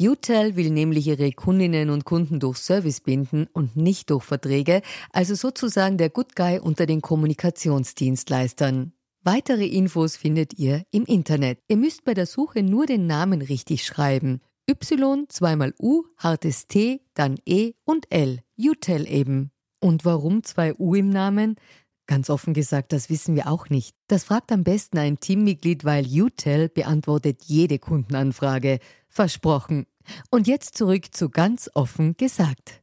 UTEL will nämlich ihre Kundinnen und Kunden durch Service binden und nicht durch Verträge, also sozusagen der Good Guy unter den Kommunikationsdienstleistern. Weitere Infos findet ihr im Internet. Ihr müsst bei der Suche nur den Namen richtig schreiben. Y, zweimal U, hartes T, dann E und L. UTEL eben. Und warum 2 U im Namen? Ganz offen gesagt, das wissen wir auch nicht. Das fragt am besten ein Teammitglied, weil UTEL beantwortet jede Kundenanfrage. Versprochen. Und jetzt zurück zu ganz offen gesagt.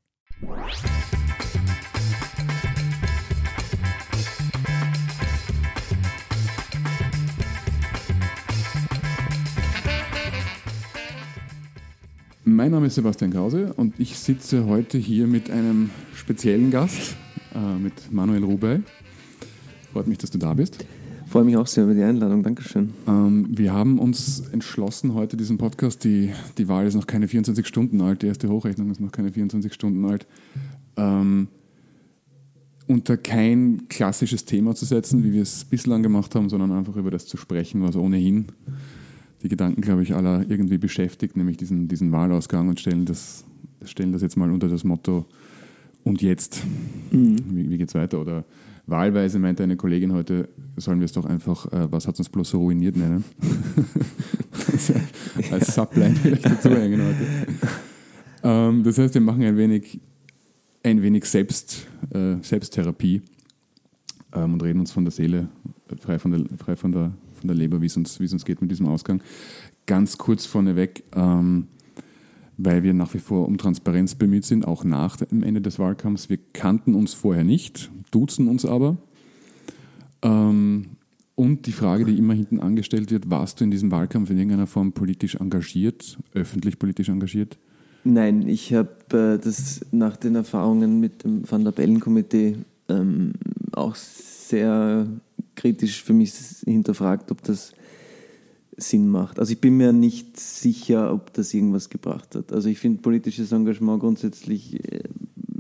Mein Name ist Sebastian Krause und ich sitze heute hier mit einem speziellen Gast, mit Manuel Rubey. Freut mich, dass du da bist. Ich freue mich auch sehr über die Einladung, Dankeschön. Wir haben uns entschlossen, heute diesen Podcast, die Wahl ist noch keine 24 Stunden alt, die erste Hochrechnung ist noch keine 24 Stunden alt, unter kein klassisches Thema zu setzen, wie wir es bislang gemacht haben, sondern einfach über das zu sprechen, was ohnehin die Gedanken, glaube ich, aller irgendwie beschäftigt, nämlich diesen Wahlausgang, und stellen das jetzt mal unter das Motto und jetzt, wie geht's weiter, oder wahlweise meinte eine Kollegin heute, sollen wir es doch einfach, was hat uns bloß so ruiniert, nennen. Als Subline vielleicht dazu hängen heute. Das heißt, wir machen ein wenig Selbsttherapie und reden uns von der Seele, frei von der Leber, wie es uns geht mit diesem Ausgang. Ganz kurz vorneweg, weil wir nach wie vor um Transparenz bemüht sind, auch nach dem Ende des Wahlkampfs. Wir kannten uns vorher nicht, duzen uns aber. Und die Frage, die immer hinten angestellt wird, warst du in diesem Wahlkampf in irgendeiner Form politisch engagiert, öffentlich politisch engagiert? Nein, ich habe das nach den Erfahrungen mit dem Van der Bellen-Komitee auch sehr kritisch für mich hinterfragt, ob das Sinn macht. Also ich bin mir nicht sicher, ob das irgendwas gebracht hat. Also ich finde politisches Engagement grundsätzlich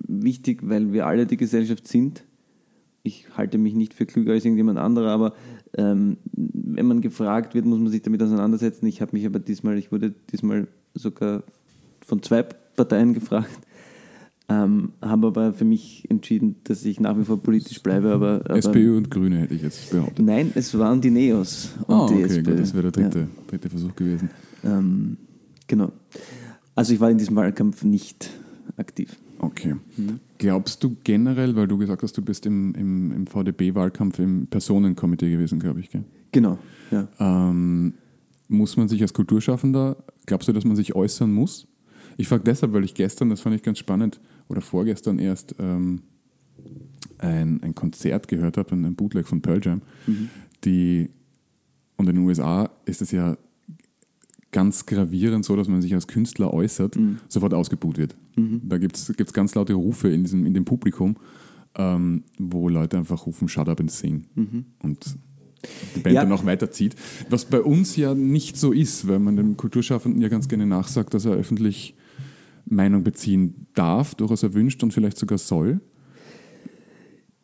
wichtig, weil wir alle die Gesellschaft sind. Ich halte mich nicht für klüger als irgendjemand anderer, aber wenn man gefragt wird, muss man sich damit auseinandersetzen. Ich wurde diesmal sogar von 2 Parteien gefragt, habe aber für mich entschieden, dass ich nach wie vor politisch bleibe. Aber SPÖ und Grüne hätte ich jetzt behauptet. Nein, es waren die Neos und die SPÖ. Gut, das wäre der dritte Versuch gewesen. Genau. Also ich war in diesem Wahlkampf nicht aktiv. Okay. Glaubst du generell, weil du gesagt hast, du bist im VDB-Wahlkampf im Personenkomitee gewesen, glaube ich, gell? Genau, ja. Muss man sich als Kulturschaffender, glaubst du, dass man sich äußern muss? Ich frage deshalb, weil ich gestern, das fand ich ganz spannend, oder vorgestern erst ein Konzert gehört habe, ein Bootleg von Pearl Jam, und in den USA ist es ja ganz gravierend so, dass man sich als Künstler äußert, sofort ausgebuht wird. Da gibt's ganz laute Rufe in dem Publikum, wo Leute einfach rufen, shut up and sing. Und die Band dann auch weiterzieht. Was bei uns ja nicht so ist, weil man dem Kulturschaffenden ja ganz gerne nachsagt, dass er öffentlich Meinung beziehen darf, durchaus erwünscht und vielleicht sogar soll.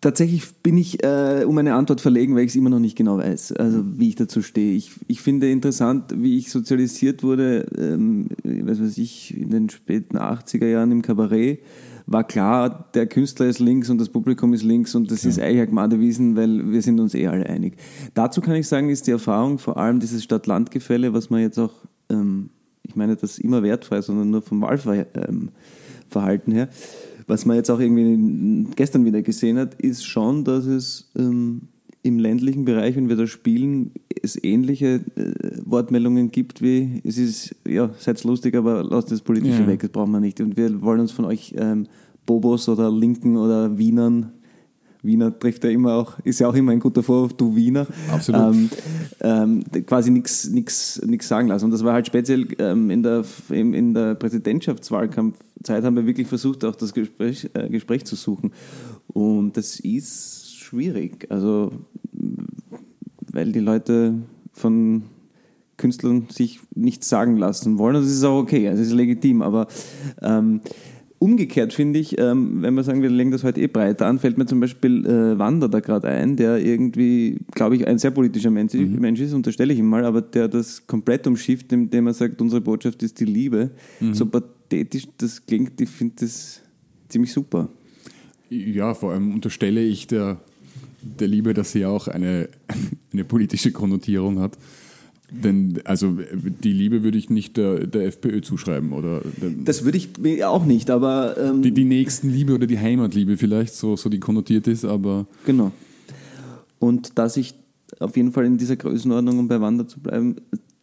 Tatsächlich bin ich um eine Antwort verlegen, weil ich es immer noch nicht genau weiß, also wie ich dazu stehe. Ich finde interessant, wie ich sozialisiert wurde, in den späten 80er Jahren im Kabarett, war klar, der Künstler ist links und das Publikum ist links und das ist eigentlich ein Gmadewiesen, weil wir sind uns alle einig. Dazu kann ich sagen, ist die Erfahrung vor allem dieses Stadt-Land-Gefälle, was man jetzt auch, ich meine das immer wertfrei, sondern nur vom Wahlverhalten her, was man jetzt auch irgendwie gestern wieder gesehen hat, ist schon, dass es im ländlichen Bereich, wenn wir da spielen, es ähnliche Wortmeldungen gibt wie, es ist, ja, seid's lustig, aber lasst das Politische weg, das brauchen wir nicht. Und wir wollen uns von euch Bobos oder Linken oder Wiener trifft ja immer auch, ist ja auch immer ein guter Vorwurf, du Wiener. Absolut. Quasi nichts sagen lassen. Und das war halt speziell in der Präsidentschaftswahlkampfzeit haben wir wirklich versucht, auch das Gespräch zu suchen. Und das ist schwierig, also weil die Leute von Künstlern sich nichts sagen lassen wollen. Und das ist auch okay, also es ist legitim, aber umgekehrt finde ich, wenn wir sagen, wir legen das heute breiter an, fällt mir zum Beispiel Wanda da gerade ein, der irgendwie, glaube ich, ein sehr politischer Mensch ist, unterstelle ich ihm mal, aber der das komplett umschifft, indem er sagt, unsere Botschaft ist die Liebe. Mhm. So pathetisch das klingt, ich finde das ziemlich super. Ja, vor allem unterstelle ich der Liebe, dass sie auch eine politische Konnotierung hat. Denn, also, die Liebe würde ich nicht der FPÖ zuschreiben, oder? Das würde ich auch nicht, aber... die Nächstenliebe oder die Heimatliebe vielleicht, so die konnotiert ist, aber... Genau. Und dass ich auf jeden Fall in dieser Größenordnung, um bei Wanda zu bleiben,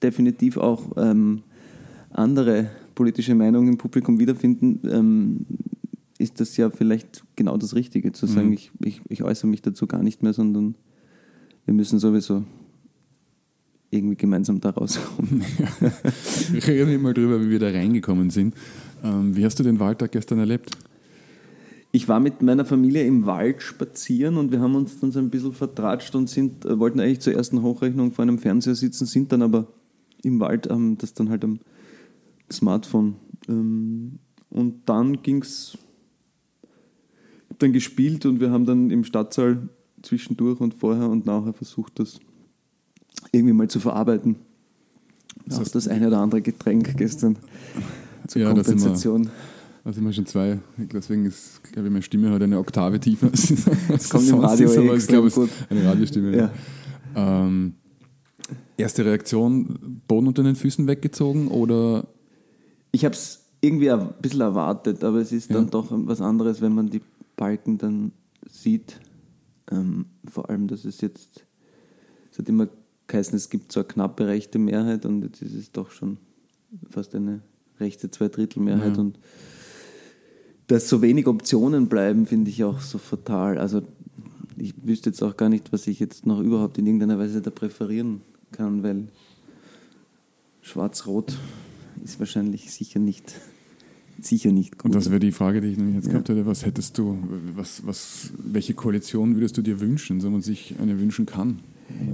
definitiv auch andere politische Meinungen im Publikum wiederfinden, ist das ja vielleicht genau das Richtige, zu sagen, ich äußere mich dazu gar nicht mehr, sondern wir müssen sowieso... irgendwie gemeinsam da rauskommen. Ja. Reden wir mal drüber, wie wir da reingekommen sind. Wie hast du den Wahltag gestern erlebt? Ich war mit meiner Familie im Wald spazieren und wir haben uns dann so ein bisschen vertratscht und wollten eigentlich zur ersten Hochrechnung vor einem Fernseher sitzen, sind dann aber im Wald, das dann halt am Smartphone. Und dann ging's, ich habe dann gespielt und wir haben dann im Stadtsaal zwischendurch und vorher und nachher versucht, das irgendwie mal zu verarbeiten. Das heißt, das eine oder andere Getränk gestern zur Kompensation. Da sind wir schon zwei. Deswegen ist, glaube ich, meine Stimme heute eine Oktave tiefer. Das kommt im Radio ist, aber ich glaube, es ist eine Radiostimme. Ja. Erste Reaktion, Boden unter den Füßen weggezogen oder? Ich habe es irgendwie ein bisschen erwartet, aber es ist dann doch was anderes, wenn man die Balken dann sieht. Vor allem, dass es jetzt, es hat immer geheißen, es gibt zwar knappe rechte Mehrheit und jetzt ist es doch schon fast eine rechte Zweidrittelmehrheit und dass so wenig Optionen bleiben, finde ich auch so fatal. Also ich wüsste jetzt auch gar nicht, was ich jetzt noch überhaupt in irgendeiner Weise da präferieren kann, weil schwarz-rot ist wahrscheinlich sicher nicht gut. Und das wäre die Frage, die ich nämlich jetzt gehabt hätte, was hättest du, welche Koalition würdest du dir wünschen, so man sich eine wünschen kann?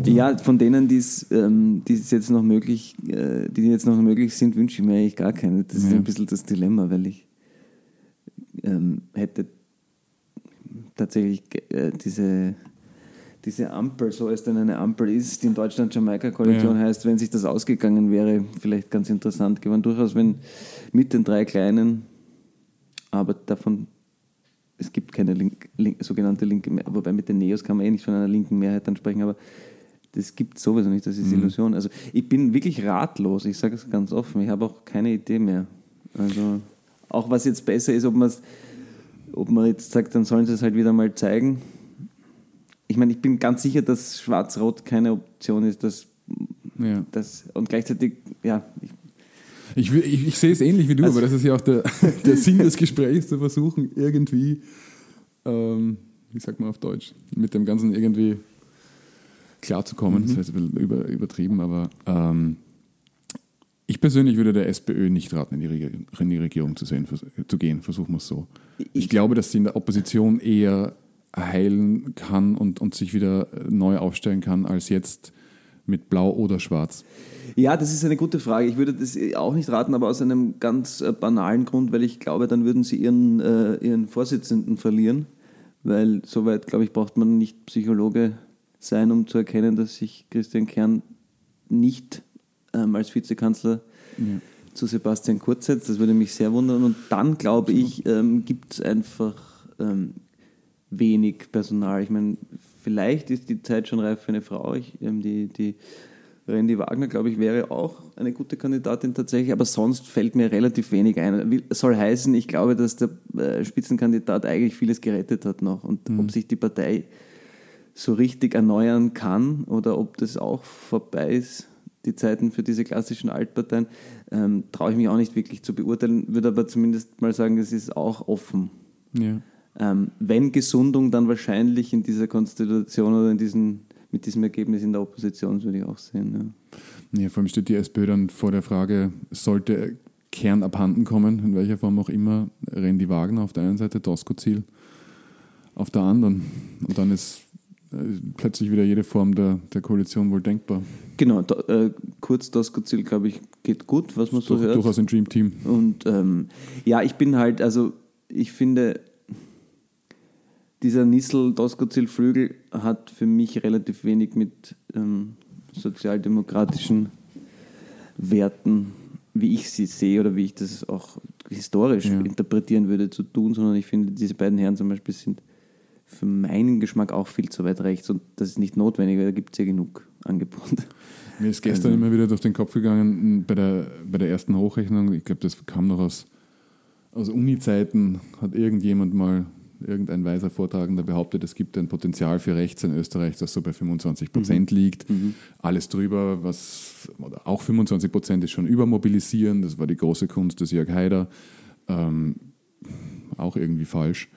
Ja, von denen, die jetzt noch möglich sind, wünsche ich mir eigentlich gar keine. Das ist ein bisschen das Dilemma, weil ich hätte tatsächlich diese Ampel, so es denn eine Ampel ist, die in Deutschland Jamaika-Koalition heißt, wenn sich das ausgegangen wäre, vielleicht ganz interessant geworden. Durchaus, wenn mit den drei Kleinen, aber davon... Es gibt keine sogenannte linke Mehrheit, wobei mit den Neos kann man nicht von einer linken Mehrheit dann sprechen, aber das gibt sowieso nicht, das ist Illusion. Also ich bin wirklich ratlos, ich sage es ganz offen, ich habe auch keine Idee mehr. Also auch was jetzt besser ist, ob man jetzt sagt, dann sollen sie es halt wieder mal zeigen. Ich meine, ich bin ganz sicher, dass Schwarz-Rot keine Option ist, dass und gleichzeitig, Ich sehe es ähnlich wie du, also, aber das ist ja auch der Sinn des Gesprächs, zu versuchen, irgendwie, wie sagt man auf Deutsch, mit dem Ganzen irgendwie klarzukommen. Das heißt, ein bisschen übertrieben, aber ich persönlich würde der SPÖ nicht raten, in die Regierung zu gehen, versuchen wir es so. Ich glaube, dass sie in der Opposition eher heilen kann und sich wieder neu aufstellen kann, als jetzt mit Blau oder Schwarz? Ja, das ist eine gute Frage. Ich würde das auch nicht raten, aber aus einem ganz banalen Grund, weil ich glaube, dann würden sie ihren Vorsitzenden verlieren, weil soweit, glaube ich, braucht man nicht Psychologe sein, um zu erkennen, dass sich Christian Kern nicht als Vizekanzler zu Sebastian Kurz setzt. Das würde mich sehr wundern. Und dann, glaube ich, gibt es einfach wenig Personal. Ich meine, vielleicht ist die Zeit schon reif für eine Frau. Die Rendi-Wagner, glaube ich, wäre auch eine gute Kandidatin tatsächlich, aber sonst fällt mir relativ wenig ein. Soll heißen, ich glaube, dass der Spitzenkandidat eigentlich vieles gerettet hat noch. Und ob sich die Partei so richtig erneuern kann oder ob das auch vorbei ist, die Zeiten für diese klassischen Altparteien, traue ich mich auch nicht wirklich zu beurteilen, würde aber zumindest mal sagen, es ist auch offen. Ja. Wenn Gesundung, dann wahrscheinlich in dieser Konstellation oder mit diesem Ergebnis in der Opposition, würde ich auch sehen. Ja. Ja, vor allem steht die SPÖ dann vor der Frage, sollte Kern abhanden kommen, in welcher Form auch immer, Rendi-Wagner auf der einen Seite, Doskozil auf der anderen. Und dann ist plötzlich wieder jede Form der Koalition wohl denkbar. Genau, kurz Doskozil, glaube ich, geht gut, was man so hört. Durchaus ein Dreamteam. Und ja, ich bin halt, also ich finde, dieser Nissl-Doskozil-Flügel hat für mich relativ wenig mit sozialdemokratischen Werten, wie ich sie sehe oder wie ich das auch historisch interpretieren würde, zu tun, sondern ich finde, diese beiden Herren zum Beispiel sind für meinen Geschmack auch viel zu weit rechts und das ist nicht notwendig, weil da gibt es ja genug Angebot. Mir ist gestern immer wieder durch den Kopf gegangen, bei der ersten Hochrechnung, ich glaube, das kam noch aus Uni-Zeiten, hat irgendjemand mal, irgendein weiser Vortragender behauptet, es gibt ein Potenzial für rechts in Österreich, das so bei 25% liegt. Mhm. Alles drüber, was auch 25% ist schon übermobilisieren, das war die große Kunst des Jörg Haider. Auch irgendwie falsch,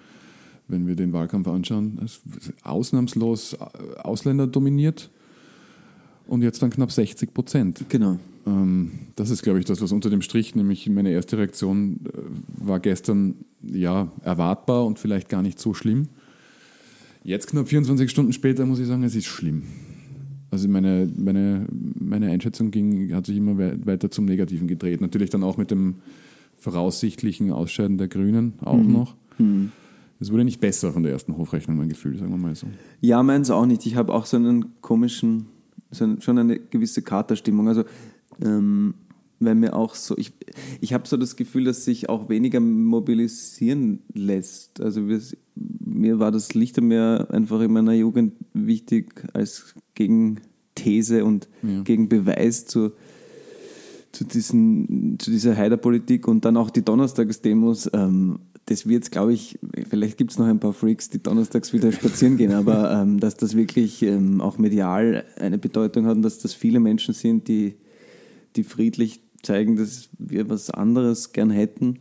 wenn wir den Wahlkampf anschauen. Das ist ausnahmslos Ausländer dominiert und jetzt dann knapp 60%. Genau. Das ist, glaube ich, das, was unter dem Strich, nämlich meine erste Reaktion war gestern, ja, erwartbar und vielleicht gar nicht so schlimm. Jetzt knapp 24 Stunden später muss ich sagen, es ist schlimm. Also meine Einschätzung hat sich immer weiter zum Negativen gedreht. Natürlich dann auch mit dem voraussichtlichen Ausscheiden der Grünen auch noch. Mhm. Es wurde nicht besser von der ersten Hofrechnung, mein Gefühl, sagen wir mal so. Ja, meins auch nicht. Ich habe auch so einen komischen, schon eine gewisse Katerstimmung. Also weil mir auch so, ich habe so das Gefühl, dass sich auch weniger mobilisieren lässt. Also mir war das Lichtermeer einfach in meiner Jugend wichtig als Gegenthese und Gegenbeweis zu dieser Haider-Politik und dann auch die Donnerstagsdemos. Das wird es, glaube ich, vielleicht gibt es noch ein paar Freaks, die donnerstags wieder spazieren gehen, aber dass das wirklich auch medial eine Bedeutung hat und dass das viele Menschen sind, die friedlich zeigen, dass wir was anderes gern hätten,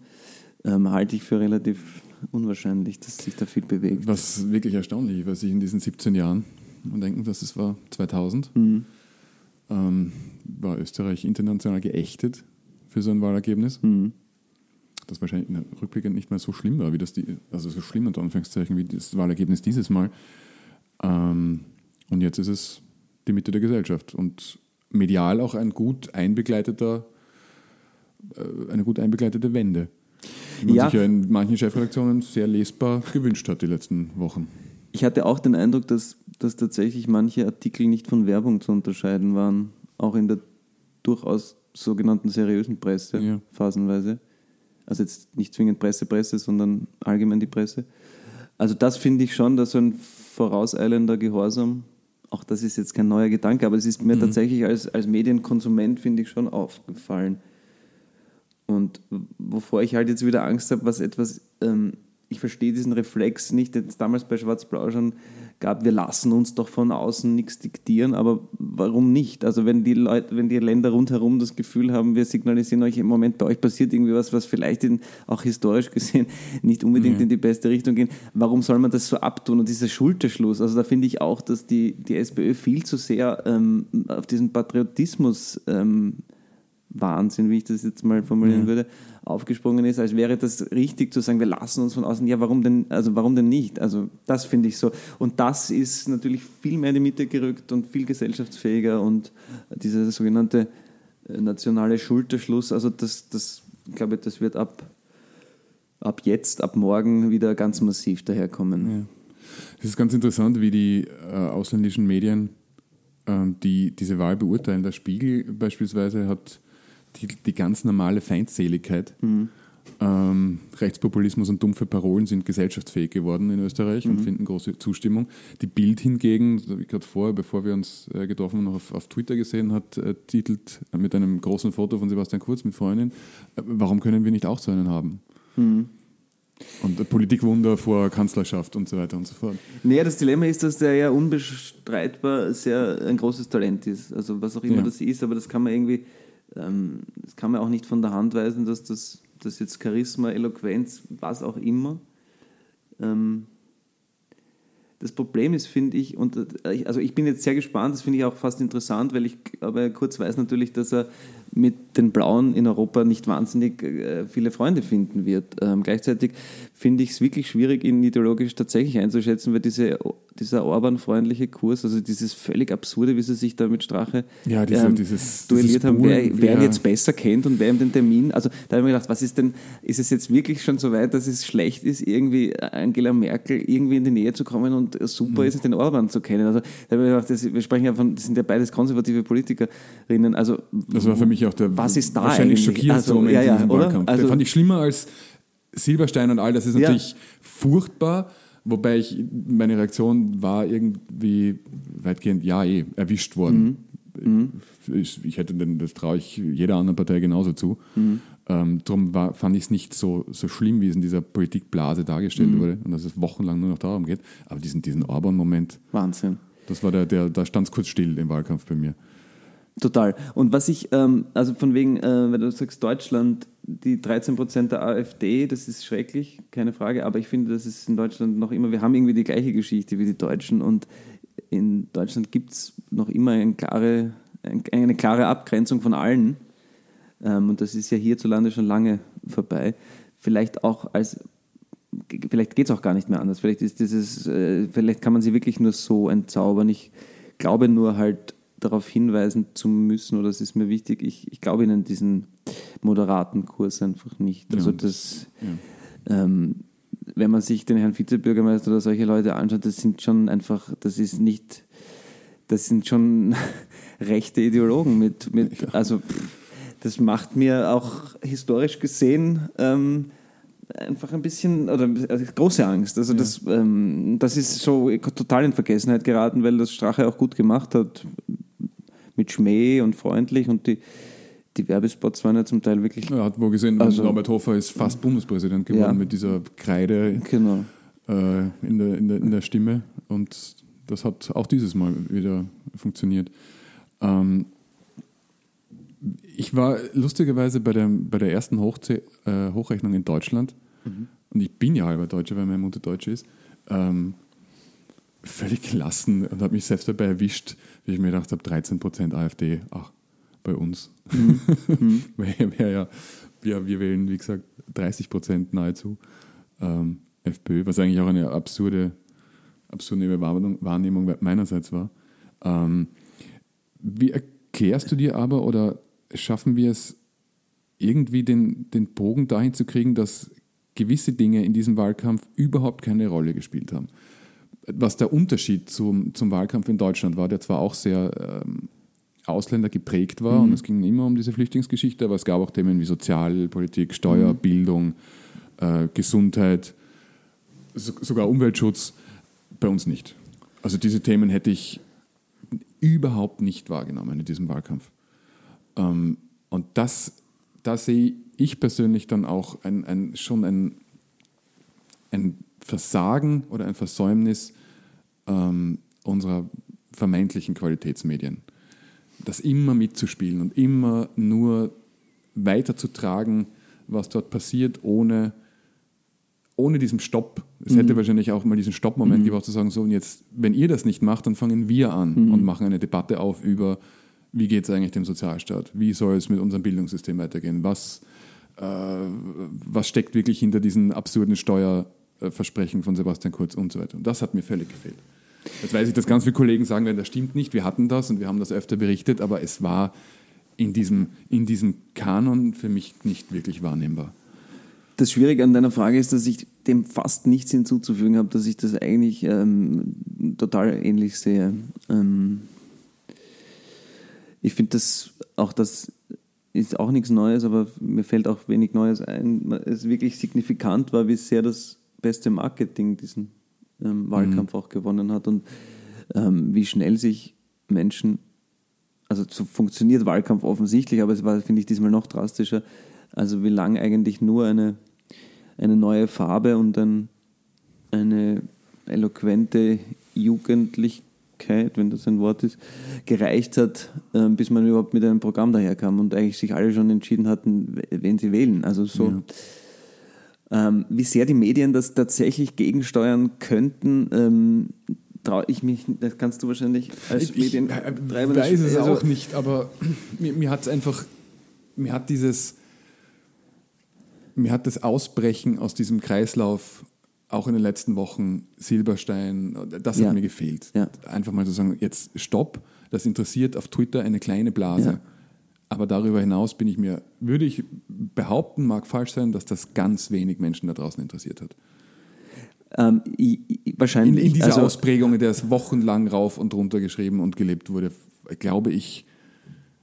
halte ich für relativ unwahrscheinlich, dass sich da viel bewegt. Was wirklich erstaunlich ist, was ich in diesen 17 Jahren, man denken, dass es war 2000, war Österreich international geächtet für so ein Wahlergebnis, das wahrscheinlich rückblickend nicht mehr so schlimm war, wie das also so schlimm unter Anführungszeichen, wie das Wahlergebnis dieses Mal. Und jetzt ist es die Mitte der Gesellschaft und medial auch ein eine gut einbegleitete Wende, die man sich ja in manchen Chefredaktionen sehr lesbar gewünscht hat die letzten Wochen. Ich hatte auch den Eindruck, dass tatsächlich manche Artikel nicht von Werbung zu unterscheiden waren, auch in der durchaus sogenannten seriösen Presse, phasenweise. Also jetzt nicht zwingend Presse, sondern allgemein die Presse. Also das finde ich schon, dass so ein vorauseilender Gehorsam, auch das ist jetzt kein neuer Gedanke, aber es ist mir tatsächlich als Medienkonsument, finde ich, schon aufgefallen. Und wovor ich halt jetzt wieder Angst habe, was etwas, ich verstehe diesen Reflex nicht, den es damals bei Schwarz-Blau schon gab, wir lassen uns doch von außen nichts diktieren, aber warum nicht? Also wenn die Länder rundherum das Gefühl haben, wir signalisieren euch im Moment, bei euch passiert irgendwie was vielleicht auch historisch gesehen nicht unbedingt in die beste Richtung geht, warum soll man das so abtun? Und dieser Schulterschluss, also da finde ich auch, dass die SPÖ viel zu sehr auf diesen Patriotismus Wahnsinn, wie ich das jetzt mal formulieren würde, aufgesprungen ist, als wäre das richtig zu sagen, wir lassen uns von außen, ja, warum denn nicht? Also das finde ich so. Und das ist natürlich viel mehr in die Mitte gerückt und viel gesellschaftsfähiger und dieser sogenannte nationale Schulterschluss, also das ich glaube, das wird ab morgen wieder ganz massiv daherkommen. Ja. Es ist ganz interessant, wie die ausländischen Medien die diese Wahl beurteilen. Der Spiegel beispielsweise hat die ganz normale Feindseligkeit. Rechtspopulismus und dumpfe Parolen sind gesellschaftsfähig geworden in Österreich und finden große Zustimmung. Die Bild hingegen, das habe ich gerade vorher, bevor wir uns getroffen haben, noch auf Twitter gesehen hat, titelt mit einem großen Foto von Sebastian Kurz mit Freundin, warum können wir nicht auch so einen haben? Mhm. Und Politikwunder vor Kanzlerschaft und so weiter und so fort. Naja, das Dilemma ist, dass der ja unbestreitbar ein großes Talent ist. Also was auch immer das ist, aber das kann man irgendwie, das kann man auch nicht von der Hand weisen, dass das jetzt Charisma, Eloquenz, was auch immer. Das Problem ist, finde ich, und also ich bin jetzt sehr gespannt, das finde ich auch fast interessant, weil ich aber kurz weiß natürlich, dass er mit den Blauen in Europa nicht wahnsinnig viele Freunde finden wird. Gleichzeitig finde ich es wirklich schwierig, ihn ideologisch tatsächlich einzuschätzen, weil dieser Orban-freundliche Kurs, also dieses völlig Absurde, wie sie sich da mit Strache duelliert haben, wer ihn jetzt besser kennt und wer ihm den Termin, also da habe ich mir gedacht, was ist denn, ist es jetzt wirklich schon so weit, dass es schlecht ist, irgendwie Angela Merkel irgendwie in die Nähe zu kommen und super ist es, den Orban zu kennen. Also da habe ich mir gedacht, wir sprechen ja von, das sind ja beides konservative Politikerinnen. Also das war für mich auch der wahrscheinlich schockierendste Moment in diesem Wahlkampf. Also, den fand ich schlimmer als Silberstein und all das ist natürlich furchtbar, wobei meine Reaktion war irgendwie weitgehend, erwischt worden. Mhm. Ich hätte denn, das traue ich jeder anderen Partei genauso zu. Mhm. Darum fand ich es nicht so schlimm, wie es in dieser Politikblase dargestellt wurde und dass es wochenlang nur noch darum geht. Aber diesen Orban-Moment, Wahnsinn. Das war da stand es kurz still im Wahlkampf bei mir. Total. Und was ich, also von wegen, wenn du sagst Deutschland, die 13% der AfD, das ist schrecklich, keine Frage, aber ich finde, das ist in Deutschland noch immer, wir haben irgendwie die gleiche Geschichte wie die Deutschen und in Deutschland gibt es noch immer eine klare Abgrenzung von allen und das ist ja hierzulande schon lange vorbei. Vielleicht geht es auch gar nicht mehr anders, vielleicht kann man sie wirklich nur so entzaubern. Ich glaube nur halt, darauf hinweisen zu müssen, oder es ist mir wichtig, ich glaube Ihnen diesen moderaten Kurs einfach nicht. Also wenn man sich den Herrn Vizebürgermeister oder solche Leute anschaut, das sind schon rechte Ideologen das macht mir auch historisch gesehen einfach ein bisschen, oder große Angst. Also das ist so total in Vergessenheit geraten, weil das Strache auch gut gemacht hat. Mit Schmäh und freundlich und die Werbespots waren ja zum Teil wirklich... Er hat wohl gesehen, Norbert Hofer ist fast Bundespräsident geworden mit dieser Kreide in der Stimme und das hat auch dieses Mal wieder funktioniert. Ich war lustigerweise bei der ersten Hochrechnung in Deutschland und ich bin ja halber Deutscher, weil meine Mutter Deutsche ist, völlig gelassen und habe mich selbst dabei erwischt, wie ich mir gedacht habe, 13% AfD, ach, bei uns. Mhm. Wir wählen, wie gesagt, 30% nahezu FPÖ, was eigentlich auch eine absurde Wahrnehmung meinerseits war. Wie erklärst du dir aber, oder schaffen wir es, irgendwie den Bogen dahin zu kriegen, dass gewisse Dinge in diesem Wahlkampf überhaupt keine Rolle gespielt haben? Was der Unterschied zum Wahlkampf in Deutschland war, der zwar auch sehr Ausländer geprägt war und es ging immer um diese Flüchtlingsgeschichte, aber es gab auch Themen wie Sozialpolitik, Steuer, Bildung, Gesundheit, sogar Umweltschutz, bei uns nicht. Also diese Themen hätte ich überhaupt nicht wahrgenommen in diesem Wahlkampf. Und da sehe ich persönlich dann auch ein Versagen oder ein Versäumnis unserer vermeintlichen Qualitätsmedien. Das immer mitzuspielen und immer nur weiterzutragen, was dort passiert, ohne diesen Stopp. Es hätte wahrscheinlich auch mal diesen Stopp-Moment gebraucht, zu sagen, so und jetzt, wenn ihr das nicht macht, dann fangen wir an und machen eine Debatte auf über, wie geht es eigentlich dem Sozialstaat? Wie soll es mit unserem Bildungssystem weitergehen? Was steckt wirklich hinter diesen absurden Steuerversprechen von Sebastian Kurz und so weiter. Und das hat mir völlig gefehlt. Jetzt weiß ich, dass ganz viele Kollegen sagen werden, das stimmt nicht, wir hatten das und wir haben das öfter berichtet, aber es war in diesem Kanon für mich nicht wirklich wahrnehmbar. Das Schwierige an deiner Frage ist, dass ich dem fast nichts hinzuzufügen habe, dass ich das eigentlich total ähnlich sehe. Ich finde das ist auch nichts Neues, aber mir fällt auch wenig Neues ein. Es wirklich signifikant war, wie sehr das beste Marketing diesen Wahlkampf auch gewonnen hat und wie schnell sich Menschen, also so funktioniert Wahlkampf offensichtlich, aber es war, finde ich, diesmal noch drastischer, also wie lange eigentlich nur eine neue Farbe und eine eloquente Jugendlichkeit, wenn das ein Wort ist, gereicht hat, bis man überhaupt mit einem Programm daherkam und eigentlich sich alle schon entschieden hatten, wen sie wählen. Also so. Ja. Wie sehr die Medien das tatsächlich gegensteuern könnten, traue ich mich, das kannst du wahrscheinlich als Medientreiber. Ich weiß es auch nicht, aber mir hat es einfach mir hat das Ausbrechen aus diesem Kreislauf auch in den letzten Wochen, Silberstein, das hat mir gefehlt. Ja. Einfach mal zu sagen, jetzt stopp, das interessiert auf Twitter eine kleine Blase. Ja. Aber darüber hinaus würde ich behaupten, mag falsch sein, dass das ganz wenig Menschen da draußen interessiert hat. Wahrscheinlich. In dieser Ausprägung, in der es wochenlang rauf und runter geschrieben und gelebt wurde, glaube ich.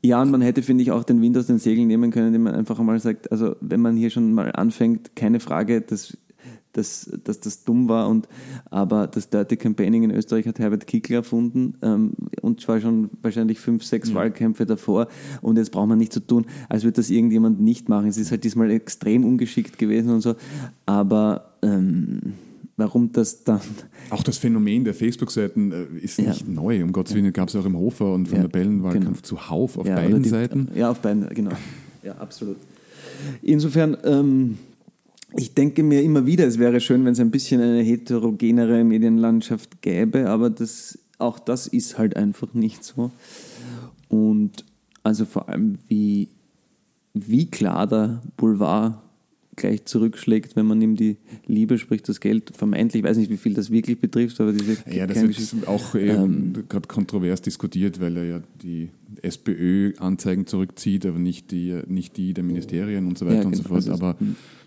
Ja, und man hätte, finde ich, auch den Wind aus den Segeln nehmen können, indem man einfach mal sagt, also wenn man hier schon mal anfängt, keine Frage, dass das dumm war, aber das Dirty Campaigning in Österreich hat Herbert Kickl erfunden und zwar schon wahrscheinlich 5, 6 Wahlkämpfe davor, und jetzt braucht man nicht zu tun, als würde das irgendjemand nicht machen. Es ist halt diesmal extrem ungeschickt gewesen und so, aber warum das dann... Auch das Phänomen der Facebook-Seiten ist nicht neu, um Gottes Willen, gab es auch im Hofer und Van der Bellen Wahlkampf zuhauf auf beiden Seiten. Ja, auf beiden, genau. Ja, absolut. Insofern... ich denke mir immer wieder, es wäre schön, wenn es ein bisschen eine heterogenere Medienlandschaft gäbe, aber auch das ist halt einfach nicht so. Und also vor allem, wie klar der Boulevard gleich zurückschlägt, wenn man ihm die Liebe, sprich das Geld, vermeintlich, ich weiß nicht, wie viel das wirklich betrifft, aber diese... Ja, das ist auch gerade kontrovers diskutiert, weil er ja die SPÖ-Anzeigen zurückzieht, aber nicht die der Ministerien und so weiter und so fort, aber...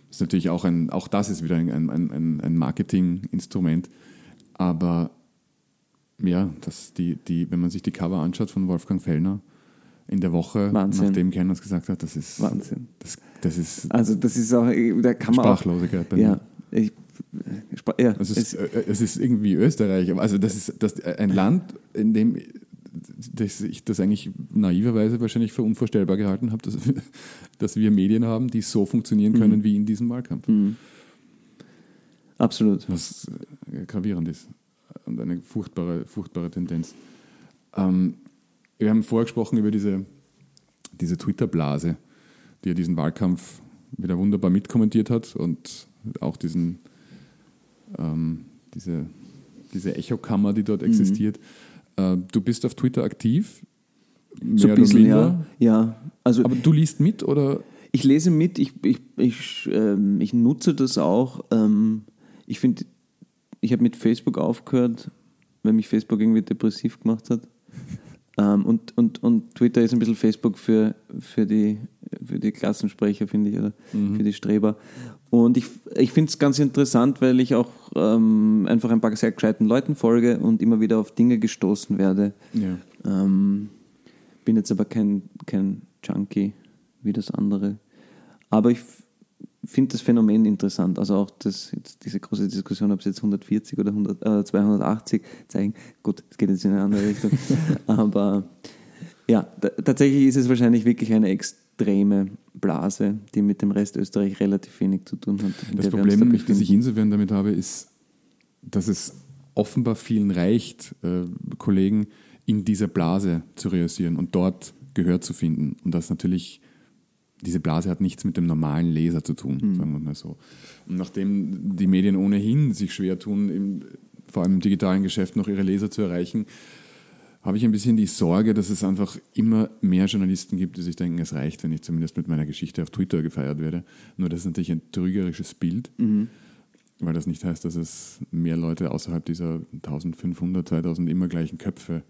Ist natürlich auch das ist wieder ein Marketinginstrument. Aber ja, dass wenn man sich die Cover anschaut von Wolfgang Fellner in der Woche, Wahnsinn. Nachdem Kern das gesagt hat, das ist Wahnsinn. Das ist also das ist auch da kann man Sprachlosigkeit auch, bei mir. Ja. Es ist irgendwie Österreich, also das ist ein Land, in dem dass ich das eigentlich naiverweise wahrscheinlich für unvorstellbar gehalten habe, dass wir Medien haben, die so funktionieren können wie in diesem Wahlkampf. Mhm. Absolut. Was gravierend ist und eine furchtbare Tendenz. Wir haben vorgesprochen über diese Twitter-Blase, die ja diesen Wahlkampf wieder wunderbar mitkommentiert hat und auch diese Echokammer, die dort existiert. Du bist auf Twitter aktiv? So ein bisschen, ja. Also, aber du liest mit, oder? Ich lese mit, ich nutze das auch. Ich finde, ich habe mit Facebook aufgehört, weil mich Facebook irgendwie depressiv gemacht hat. Und Twitter ist ein bisschen Facebook für die Klassensprecher, finde ich, oder für die Streber. Und ich finde es ganz interessant, weil ich auch einfach ein paar sehr gescheiten Leuten folge und immer wieder auf Dinge gestoßen werde. Ja. Bin jetzt aber kein Junkie wie das andere. Aber ich finde das Phänomen interessant. Also auch diese große Diskussion, ob es jetzt 140 oder 280 zeigen. Gut, es geht jetzt in eine andere Richtung. Aber ja, tatsächlich ist es wahrscheinlich wirklich eine extreme Blase, die mit dem Rest Österreich relativ wenig zu tun hat. Das Problem, das ich insofern damit habe, ist, dass es offenbar vielen reicht, Kollegen in dieser Blase zu realisieren und dort Gehör zu finden. Und das natürlich, diese Blase hat nichts mit dem normalen Leser zu tun, sagen wir mal so. Und nachdem die Medien ohnehin sich schwer tun, vor allem im digitalen Geschäft noch ihre Leser zu erreichen, habe ich ein bisschen die Sorge, dass es einfach immer mehr Journalisten gibt, die sich denken, es reicht, wenn ich zumindest mit meiner Geschichte auf Twitter gefeiert werde. Nur das ist natürlich ein trügerisches Bild, weil das nicht heißt, dass es mehr Leute außerhalb dieser 1500, 2000 immer gleichen Köpfe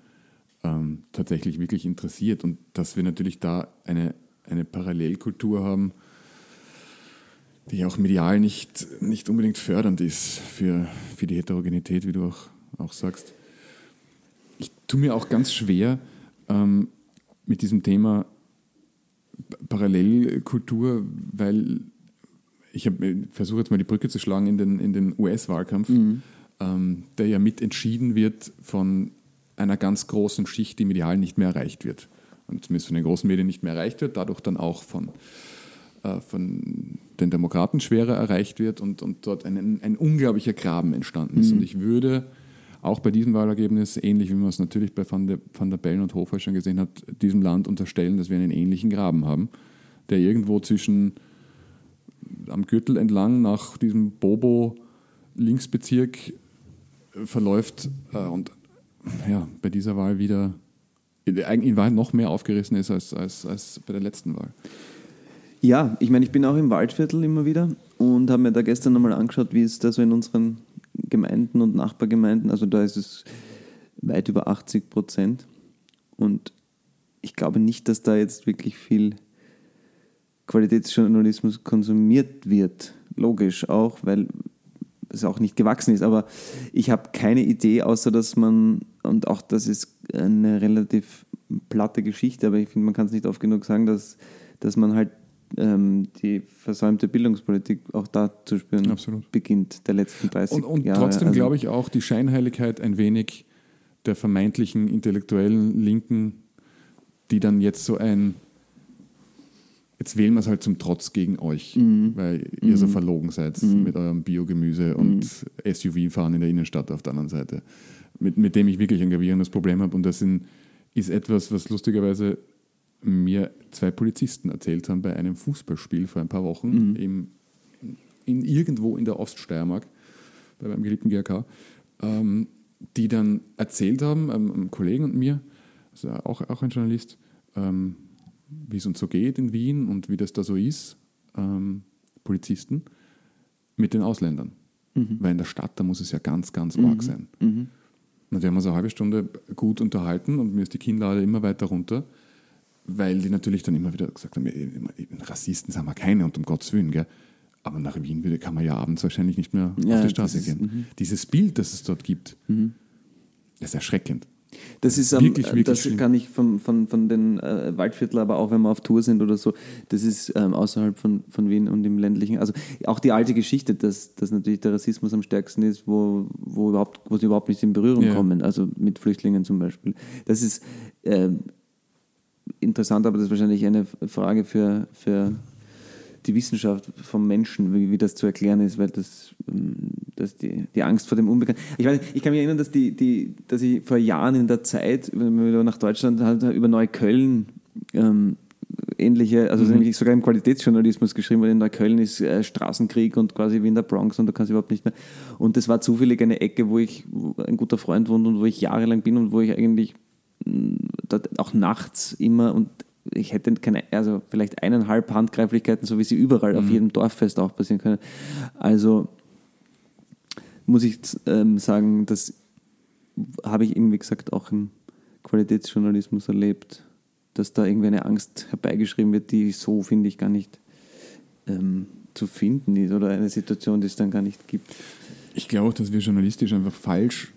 tatsächlich wirklich interessiert. Und dass wir natürlich da eine Parallelkultur haben, die auch medial nicht unbedingt fördernd ist für die Heterogenität, wie du auch sagst. Ich tue mir auch ganz schwer mit diesem Thema Parallelkultur, weil ich versuche jetzt mal die Brücke zu schlagen in den US-Wahlkampf, der ja mitentschieden wird von einer ganz großen Schicht, die medial nicht mehr erreicht wird. Und zumindest von den großen Medien nicht mehr erreicht wird, dadurch dann auch von den Demokraten schwerer erreicht wird und dort ein unglaublicher Graben entstanden ist. Und ich würde... auch bei diesem Wahlergebnis, ähnlich wie man es natürlich bei Van der Bellen und Hofer schon gesehen hat, diesem Land unterstellen, dass wir einen ähnlichen Graben haben, der irgendwo am Gürtel entlang nach diesem Bobo-Linksbezirk verläuft und ja, bei dieser Wahl wieder in Wahrheit noch mehr aufgerissen ist als bei der letzten Wahl. Ja, ich meine, ich bin auch im Waldviertel immer wieder und habe mir da gestern nochmal angeschaut, wie es da so in unseren Gemeinden und Nachbargemeinden, also da ist es weit über 80%. Und ich glaube nicht, dass da jetzt wirklich viel Qualitätsjournalismus konsumiert wird. Logisch auch, weil es auch nicht gewachsen ist. Aber ich habe keine Idee, außer dass man, und auch das ist eine relativ platte Geschichte, aber ich finde, man kann es nicht oft genug sagen, dass man halt die versäumte Bildungspolitik auch da zu spüren Absolut. Beginnt der letzten 30 Jahre. Und trotzdem also, glaube ich auch die Scheinheiligkeit ein wenig der vermeintlichen intellektuellen Linken, die dann jetzt so jetzt wählen wir es halt zum Trotz gegen euch, weil ihr so verlogen seid mit eurem Biogemüse und SUV-Fahren in der Innenstadt auf der anderen Seite, mit dem ich wirklich ein gravierendes Problem habe. Und das ist etwas, was lustigerweise mir zwei Polizisten erzählt haben bei einem Fußballspiel vor ein paar Wochen, irgendwo in der Oststeiermark, bei meinem geliebten GAK, die dann erzählt haben, einem Kollegen und mir, also auch ein Journalist, wie es uns so geht in Wien und wie das da so ist, Polizisten, mit den Ausländern. Weil in der Stadt, da muss es ja ganz, ganz arg sein. Und wir haben uns eine halbe Stunde gut unterhalten und mir ist die Kinnlade immer weiter runter, weil die natürlich dann immer wieder gesagt haben, Rassisten sind wir keine und um Gottes Willen, gell? Aber nach Wien kann man ja abends wahrscheinlich nicht mehr auf die Straße gehen. Dieses Bild, das es dort gibt, ist erschreckend. Das ist wirklich, das schlimm. Kann ich von den Waldvierteln, aber auch wenn wir auf Tour sind oder so, das ist außerhalb von Wien und im ländlichen, also auch die alte Geschichte, dass natürlich der Rassismus am stärksten ist, wo sie überhaupt nicht in Berührung kommen, also mit Flüchtlingen zum Beispiel. Das ist interessant, aber das ist wahrscheinlich eine Frage für die Wissenschaft vom Menschen, wie das zu erklären ist, weil das die Angst vor dem Unbekannten. Ich kann mich erinnern, dass ich vor Jahren in der Zeit, wenn wir nach Deutschland über Neukölln ähnliche, also nämlich sogar im Qualitätsjournalismus geschrieben wurde, in Neukölln ist Straßenkrieg und quasi wie in der Bronx und da kannst du überhaupt nicht mehr. Und das war zufällig eine Ecke, wo ein guter Freund wohnt und wo ich jahrelang bin und wo ich eigentlich dort auch nachts immer und ich hätte vielleicht 1,5 Handgreiflichkeiten, so wie sie überall auf jedem Dorffest auch passieren können. Also muss ich sagen, das habe ich irgendwie gesagt auch im Qualitätsjournalismus erlebt, dass da irgendwie eine Angst herbeigeschrieben wird, die so, finde ich, gar nicht zu finden ist oder eine Situation, die es dann gar nicht gibt. Ich glaube auch, dass wir journalistisch einfach falsch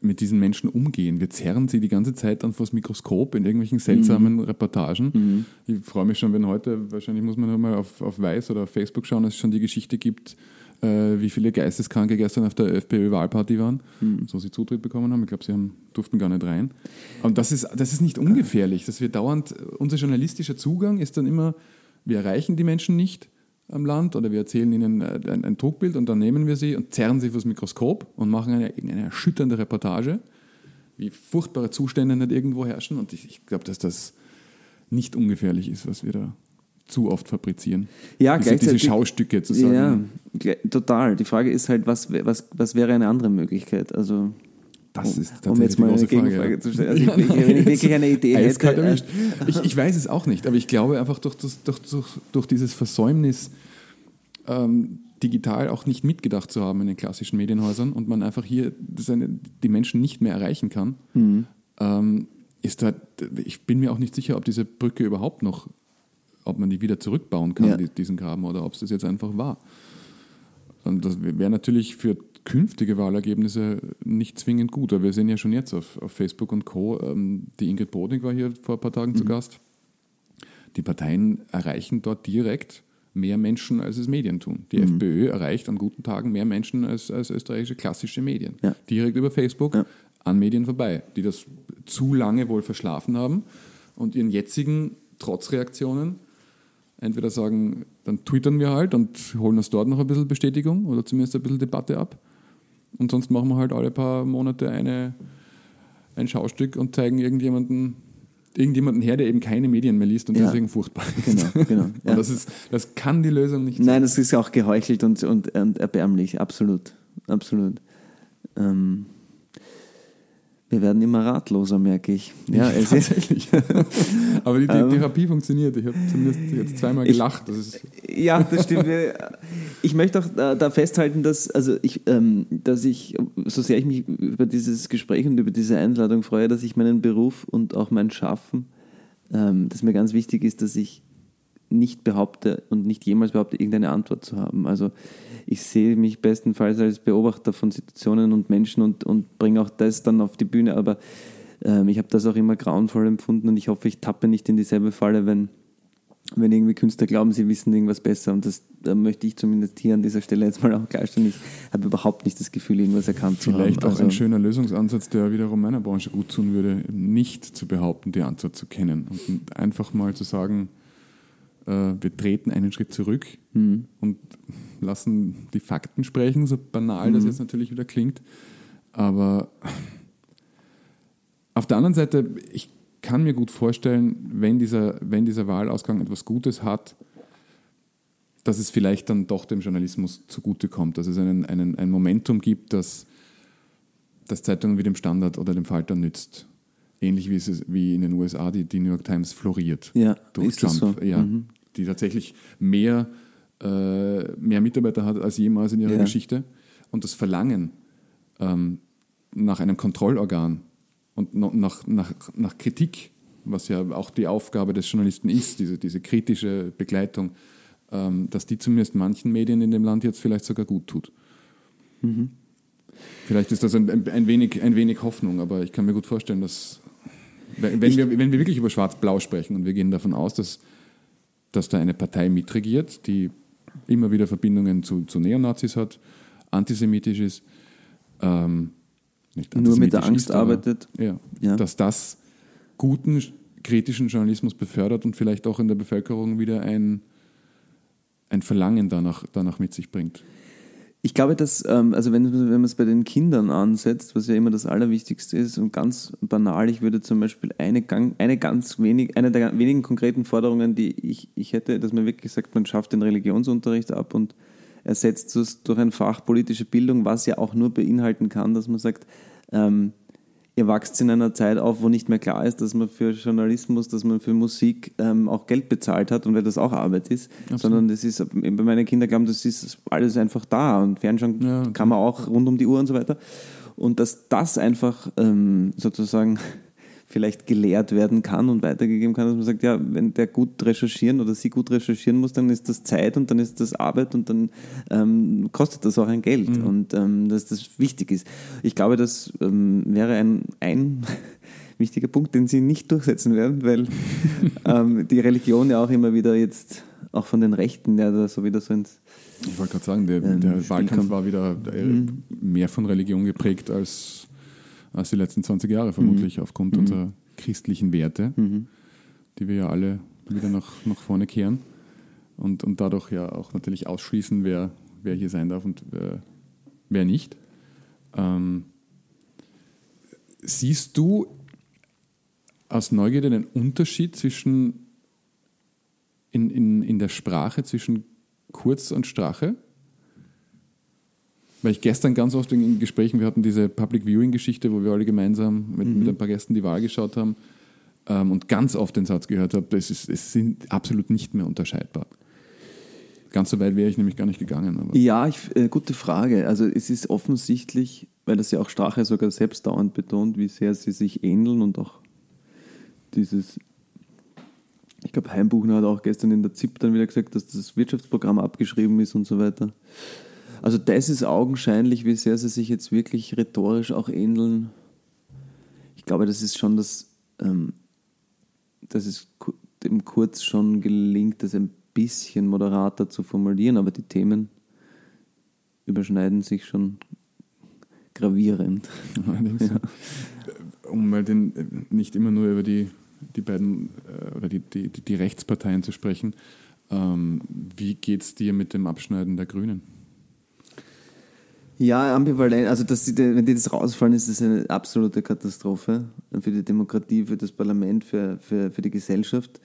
mit diesen Menschen umgehen. Wir zerren sie die ganze Zeit dann vors Mikroskop in irgendwelchen seltsamen Reportagen. Ich freue mich schon, wenn heute, wahrscheinlich muss man nochmal auf Weiß oder auf Facebook schauen, dass es schon die Geschichte gibt, wie viele Geisteskranke gestern auf der FPÖ-Wahlparty waren, so sie Zutritt bekommen haben. Ich glaube, sie durften gar nicht rein. Und das ist nicht ungefährlich, dass wir dauernd, unser journalistischer Zugang ist dann immer, wir erreichen die Menschen nicht am Land oder wir erzählen ihnen ein Druckbild und dann nehmen wir sie und zerren sie fürs Mikroskop und machen eine erschütternde Reportage, wie furchtbare Zustände nicht irgendwo herrschen. Und ich glaube, dass das nicht ungefährlich ist, was wir da zu oft fabrizieren. Ja, also gleichzeitig, diese Schaustücke zu sagen. Ja, total. Die Frage ist halt, was wäre eine andere Möglichkeit? Also das ist tatsächlich jetzt mal eine Gegenfrage zu stellen. Also ja, wenn ich wirklich eine Idee hätte. Ich weiß es auch nicht, aber ich glaube einfach durch dieses Versäumnis, digital auch nicht mitgedacht zu haben in den klassischen Medienhäusern und man einfach hier die Menschen nicht mehr erreichen kann, ich bin mir auch nicht sicher, ob diese Brücke überhaupt noch, ob man die wieder zurückbauen kann, diesen Graben, oder ob es das jetzt einfach war. Und das wäre natürlich für künftige Wahlergebnisse nicht zwingend gut. Aber wir sehen ja schon jetzt auf Facebook und Co. Die Ingrid Brodnig war hier vor ein paar Tagen zu Gast. Die Parteien erreichen dort direkt mehr Menschen, als es Medien tun. Die FPÖ erreicht an guten Tagen mehr Menschen als österreichische klassische Medien. Ja. Direkt über Facebook an Medien vorbei, die das zu lange wohl verschlafen haben und ihren jetzigen Trotzreaktionen entweder sagen, dann twittern wir halt und holen uns dort noch ein bisschen Bestätigung oder zumindest ein bisschen Debatte ab. Und sonst machen wir halt alle paar Monate ein Schaustück und zeigen irgendjemanden her, der eben keine Medien mehr liest und deswegen furchtbar ist. Genau. Ja. Und das kann die Lösung nicht sein. Nein, das ist ja auch geheuchelt und erbärmlich, absolut. Wir werden immer ratloser, merke ich. Ja, es tatsächlich. Aber die Therapie funktioniert. Ich habe zumindest jetzt zweimal gelacht. Ja, das stimmt. Ich möchte auch da festhalten, dass ich, so sehr ich mich über dieses Gespräch und über diese Einladung freue, dass ich meinen Beruf und auch mein Schaffen, dass mir ganz wichtig ist, dass ich nicht behaupte und nicht jemals behaupte, irgendeine Antwort zu haben. Also ich sehe mich bestenfalls als Beobachter von Situationen und Menschen und bringe auch das dann auf die Bühne, aber ich habe das auch immer grauenvoll empfunden und ich hoffe, ich tappe nicht in dieselbe Falle, wenn irgendwie Künstler glauben, sie wissen irgendwas besser, und das möchte ich zumindest hier an dieser Stelle jetzt mal auch klarstellen. Ich habe überhaupt nicht das Gefühl, irgendwas erkannt zu haben. Vielleicht auch ein schöner Lösungsansatz, der wiederum meiner Branche gut tun würde, nicht zu behaupten, die Antwort zu kennen und einfach mal zu sagen, wir treten einen Schritt zurück und lassen die Fakten sprechen, so banal das jetzt natürlich wieder klingt. Aber auf der anderen Seite, ich kann mir gut vorstellen, wenn dieser Wahlausgang etwas Gutes hat, dass es vielleicht dann doch dem Journalismus zugutekommt, dass es ein Momentum gibt, das Zeitungen wie dem Standard oder dem Falter nützt. Ähnlich wie in den USA die New York Times floriert durch Trump. So? Ja, die tatsächlich mehr Mitarbeiter hat als jemals in ihrer Geschichte. Und das Verlangen nach einem Kontrollorgan und nach Kritik, was ja auch die Aufgabe des Journalisten ist, diese kritische Begleitung, dass die zumindest manchen Medien in dem Land jetzt vielleicht sogar gut tut. Mhm. Vielleicht ist das ein wenig Hoffnung, aber ich kann mir gut vorstellen, dass wenn wir wirklich über Schwarz-Blau sprechen und wir gehen davon aus, dass da eine Partei mitregiert, die immer wieder Verbindungen zu Neonazis hat, antisemitisch ist, nicht antisemitisch, nur mit der Angst arbeitet, dass das guten, kritischen Journalismus befördert und vielleicht auch in der Bevölkerung wieder ein Verlangen danach mit sich bringt. Ich glaube, dass, also wenn man es bei den Kindern ansetzt, was ja immer das Allerwichtigste ist und ganz banal, ich würde zum Beispiel eine der wenigen konkreten Forderungen, die ich hätte, dass man wirklich sagt, man schafft den Religionsunterricht ab und ersetzt es durch ein Fach politische Bildung, was ja auch nur beinhalten kann, dass man sagt, ihr wachst in einer Zeit auf, wo nicht mehr klar ist, dass man für Journalismus, dass man für Musik auch Geld bezahlt hat und weil das auch Arbeit ist. Absolut. Sondern das ist, bei meinen Kindern glauben, das ist alles einfach da und Fernschauen kann man auch rund um die Uhr und so weiter. Und dass das einfach sozusagen vielleicht gelehrt werden kann und weitergegeben kann, dass man sagt, ja, wenn der gut recherchieren oder sie gut recherchieren muss, dann ist das Zeit und dann ist das Arbeit und dann kostet das auch ein Geld und dass das wichtig ist. Ich glaube, das wäre ein wichtiger Punkt, den sie nicht durchsetzen werden, weil die Religion ja auch immer wieder jetzt auch von den Rechten, da so wieder so ins... Ich wollte gerade sagen, der Wahlkampf war wieder mehr von Religion geprägt als die letzten 20 Jahre vermutlich, aufgrund unserer christlichen Werte, die wir ja alle wieder nach vorne kehren und dadurch ja auch natürlich ausschließen, wer hier sein darf und wer nicht. Siehst du aus Neugierde den Unterschied zwischen in der Sprache zwischen Kurz und Strache? Weil ich gestern ganz oft in Gesprächen, wir hatten diese Public-Viewing-Geschichte, wo wir alle gemeinsam mit ein paar Gästen die Wahl geschaut haben und ganz oft den Satz gehört habe, es sind absolut nicht mehr unterscheidbar. Ganz so weit wäre ich nämlich gar nicht gegangen. Aber. Ja, gute Frage. Also es ist offensichtlich, weil das ja auch Strache sogar selbst dauernd betont, wie sehr sie sich ähneln und auch dieses... Ich glaube, Heimbuchner hat auch gestern in der ZIP dann wieder gesagt, dass das Wirtschaftsprogramm abgeschrieben ist und so weiter. Also das ist augenscheinlich, wie sehr sie sich jetzt wirklich rhetorisch auch ähneln. Ich glaube, das ist schon dass es dem Kurz schon gelingt, das ein bisschen moderater zu formulieren, aber die Themen überschneiden sich schon gravierend. Ja. Um mal nicht immer nur über die beiden oder die Rechtsparteien zu sprechen, wie geht es dir mit dem Abschneiden der Grünen? Ja, ambivalent. Also, wenn die das rausfallen, ist das eine absolute Katastrophe für die Demokratie, für das Parlament, für die Gesellschaft.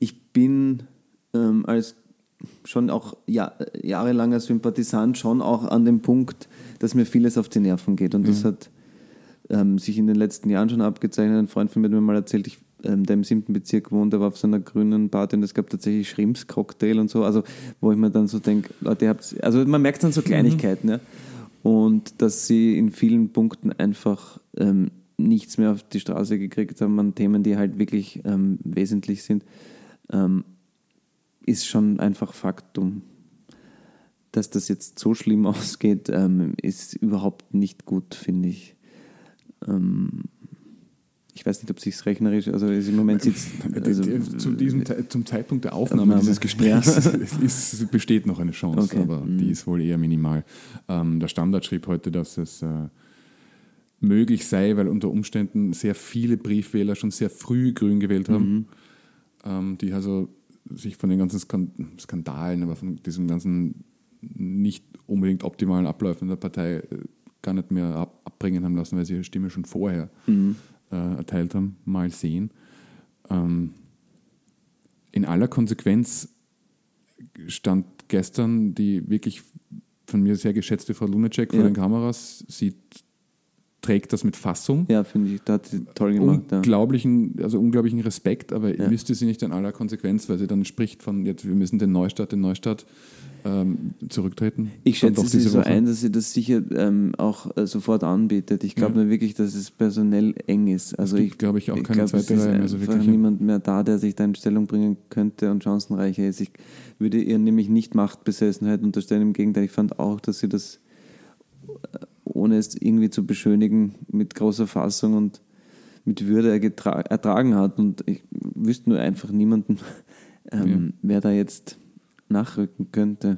Ich bin als schon auch jahrelanger Sympathisant schon auch an dem Punkt, dass mir vieles auf die Nerven geht. Und das hat sich in den letzten Jahren schon abgezeichnet. Ein Freund von mir hat mir mal erzählt, der im 7. Bezirk wohnt, der war auf so einer grünen Party und es gab tatsächlich Schrimps-Cocktail und so, also wo ich mir dann so denke, Leute, ihr habt's, also man merkt es an so Kleinigkeiten, ja. Und dass sie in vielen Punkten einfach nichts mehr auf die Straße gekriegt haben an Themen, die halt wirklich wesentlich sind, ist schon einfach Faktum. Dass das jetzt so schlimm ausgeht, ist überhaupt nicht gut, finde ich. Ich weiß nicht, ob es sich rechnerisch, also im Moment sitzt... Also, zum Zeitpunkt der Aufnahme dieses Gesprächs besteht noch eine Chance, okay. Aber die ist wohl eher minimal. Der Standard schrieb heute, dass es... möglich sei, weil unter Umständen sehr viele Briefwähler schon sehr früh grün gewählt haben, die also sich von den ganzen Skandalen, aber von diesem ganzen nicht unbedingt optimalen Abläufen der Partei gar nicht mehr abbringen haben lassen, weil sie ihre Stimme schon vorher erteilt haben. Mal sehen. In aller Konsequenz stand gestern die wirklich von mir sehr geschätzte Frau Lunacek vor den Kameras, sie trägt das mit Fassung. Ja, finde ich, da hat sie toll gemacht. Unglaublichen Respekt, aber müsste sie nicht in aller Konsequenz, weil sie dann spricht von, jetzt wir müssen den Neustart zurücktreten. Ich schätze sie so ein, dass sie das sicher auch sofort anbietet. Ich glaube nur wirklich, dass es personell eng ist. Also es gibt, glaube ich, auch keine zweite Reihe mehr. Es ist einfach niemand mehr da, der sich da in Stellung bringen könnte und chancenreicher ist. Ich würde ihr nämlich nicht Machtbesessenheit unterstellen, im Gegenteil. Ich fand auch, dass sie das ohne es irgendwie zu beschönigen, mit großer Fassung und mit Würde ertragen hat. Und ich wüsste nur einfach niemanden, wer da jetzt nachrücken könnte.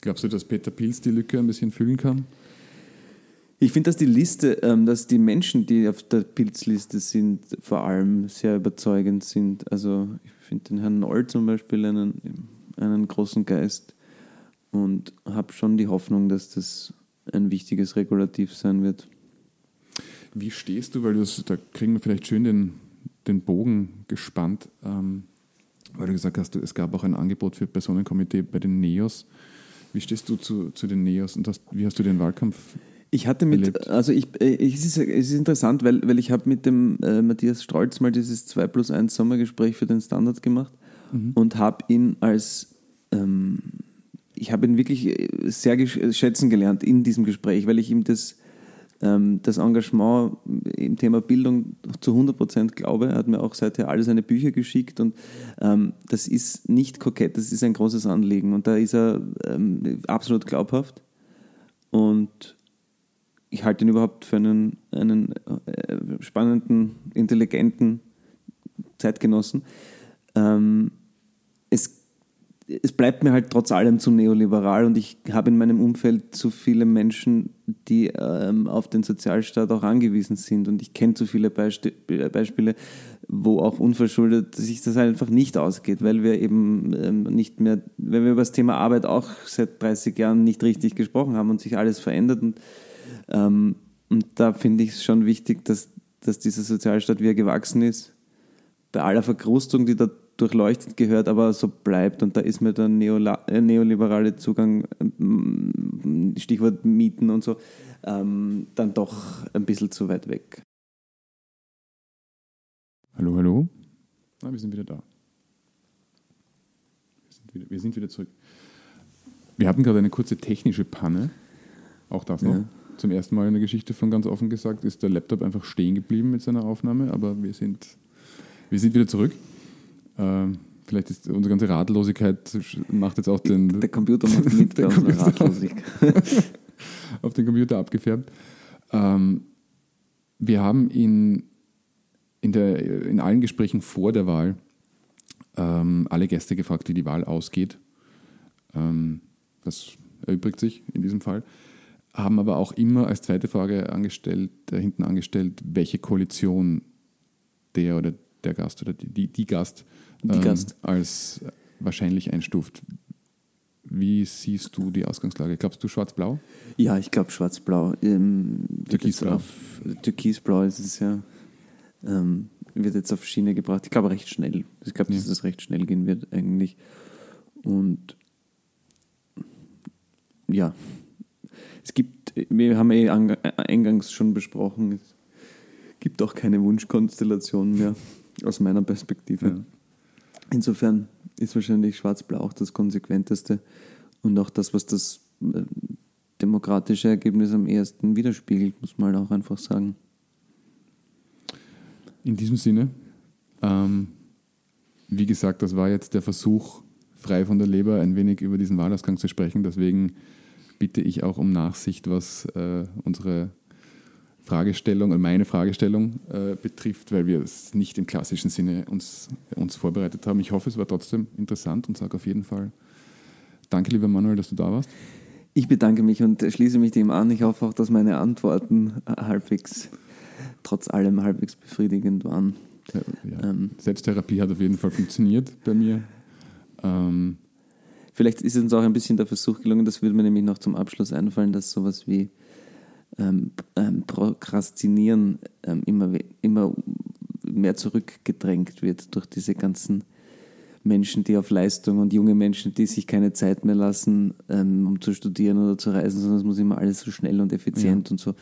Glaubst du, dass Peter Pilz die Lücke ein bisschen füllen kann? Ich finde, dass die Liste, dass die Menschen, die auf der Pilzliste sind, vor allem sehr überzeugend sind. Also ich finde den Herrn Noll zum Beispiel einen großen Geist und habe schon die Hoffnung, dass das ein wichtiges Regulativ sein wird. Wie stehst du, weil da kriegen wir vielleicht schön den Bogen gespannt, weil du gesagt hast, es gab auch ein Angebot für Personenkomitee bei den NEOS. Wie stehst du zu den NEOS und wie hast du den Wahlkampf erlebt? Es ist interessant, weil ich habe mit dem Matthias Strolz mal dieses 2+1 Sommergespräch für den Standard gemacht und habe ihn ich habe ihn wirklich sehr schätzen gelernt in diesem Gespräch, weil ich ihm das Engagement im Thema Bildung zu 100% glaube. Er hat mir auch seither alle seine Bücher geschickt und das ist nicht kokett, das ist ein großes Anliegen. Und da ist er absolut glaubhaft und ich halte ihn überhaupt für einen spannenden, intelligenten Zeitgenossen. Es bleibt mir halt trotz allem zu neoliberal und ich habe in meinem Umfeld zu viele Menschen, die auf den Sozialstaat auch angewiesen sind und ich kenne zu viele Beispiele, wo auch unverschuldet sich das halt einfach nicht ausgeht, weil wir eben nicht mehr, weil wir über das Thema Arbeit auch seit 30 Jahren nicht richtig gesprochen haben und sich alles verändert und da finde ich es schon wichtig, dass dieser Sozialstaat, wie er gewachsen ist, bei aller Verkrustung, die da durchleuchtet gehört, aber so bleibt. Und da ist mir der neoliberale Zugang, Stichwort Mieten und so, dann doch ein bisschen zu weit weg. Hallo, hallo. Wir sind wieder da. Wir sind wieder zurück. Wir hatten gerade eine kurze technische Panne. Auch das noch. Zum ersten Mal in der Geschichte von ganz offen gesagt, ist der Laptop einfach stehen geblieben mit seiner Aufnahme, aber wir sind wieder zurück. Vielleicht ist unsere ganze Ratlosigkeit macht jetzt auch den... Der Computer macht mit der Ratlosigkeit. Auf den Computer abgefärbt. Wir haben in allen Gesprächen vor der Wahl alle Gäste gefragt, wie die Wahl ausgeht. Das erübrigt sich in diesem Fall. Haben aber auch immer als zweite Frage hinten angestellt, welche Koalition der Gast oder die Gast als wahrscheinlich einstuft. Wie siehst du die Ausgangslage? Glaubst du schwarz-blau? Ja, ich glaube schwarz-blau. Türkisblau. Türkisblau ist es ja. Wird jetzt auf Schiene gebracht. Ich glaube recht schnell. Ich glaube, dass das recht schnell gehen wird eigentlich. Und ja, wir haben eingangs schon besprochen, gibt auch keine Wunschkonstellation mehr, aus meiner Perspektive. Ja. Insofern ist wahrscheinlich Schwarz-Blau auch das Konsequenteste und auch das, was das demokratische Ergebnis am ehesten widerspiegelt, muss man halt auch einfach sagen. In diesem Sinne, wie gesagt, das war jetzt der Versuch, frei von der Leber ein wenig über diesen Wahlausgang zu sprechen. Deswegen bitte ich auch um Nachsicht, was unsere Fragestellung und meine Fragestellung betrifft, weil wir es nicht im klassischen Sinne uns vorbereitet haben. Ich hoffe, es war trotzdem interessant und sage auf jeden Fall danke, lieber Manuel, dass du da warst. Ich bedanke mich und schließe mich dem an. Ich hoffe auch, dass meine Antworten trotz allem halbwegs befriedigend waren. Ja. Selbsttherapie hat auf jeden Fall funktioniert bei mir. Vielleicht ist uns auch ein bisschen der Versuch gelungen, das würde mir nämlich noch zum Abschluss einfallen, dass sowas wie Prokrastinieren immer mehr zurückgedrängt wird durch diese ganzen Menschen, die auf Leistung und junge Menschen, die sich keine Zeit mehr lassen, um zu studieren oder zu reisen, sondern es muss immer alles so schnell und effizient und so.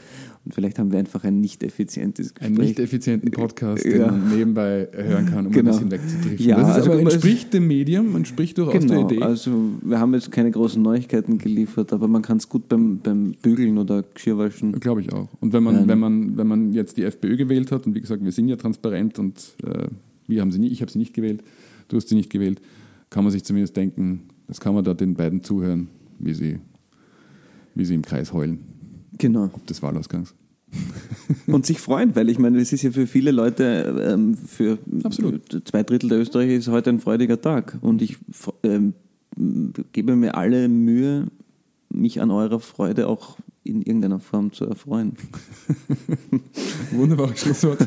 Und vielleicht haben wir einfach ein nicht effizientes Gespräch. Einen nicht effizienten Podcast, den man nebenbei hören kann, um ein bisschen wegzudriften. Ja, das entspricht dem Medium, entspricht durchaus der Idee. Also wir haben jetzt keine großen Neuigkeiten geliefert, aber man kann es gut beim Bügeln oder Geschirrwaschen. Glaube ich auch. Und wenn man jetzt die FPÖ gewählt hat, und wie gesagt, wir sind ja transparent und ich habe sie nicht gewählt, du hast sie nicht gewählt, kann man sich zumindest denken, das kann man da den beiden zuhören, wie sie im Kreis heulen. Genau. Ob des Wahlausgangs. Und sich freuen, weil ich meine, es ist ja für viele Leute, für Absolut. 2/3 der Österreicher ist heute ein freudiger Tag. Und ich gebe mir alle Mühe, mich an eurer Freude auch in irgendeiner Form zu erfreuen. Wunderbares Schlusswort.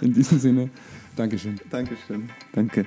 In diesem Sinne, Dankeschön. Danke.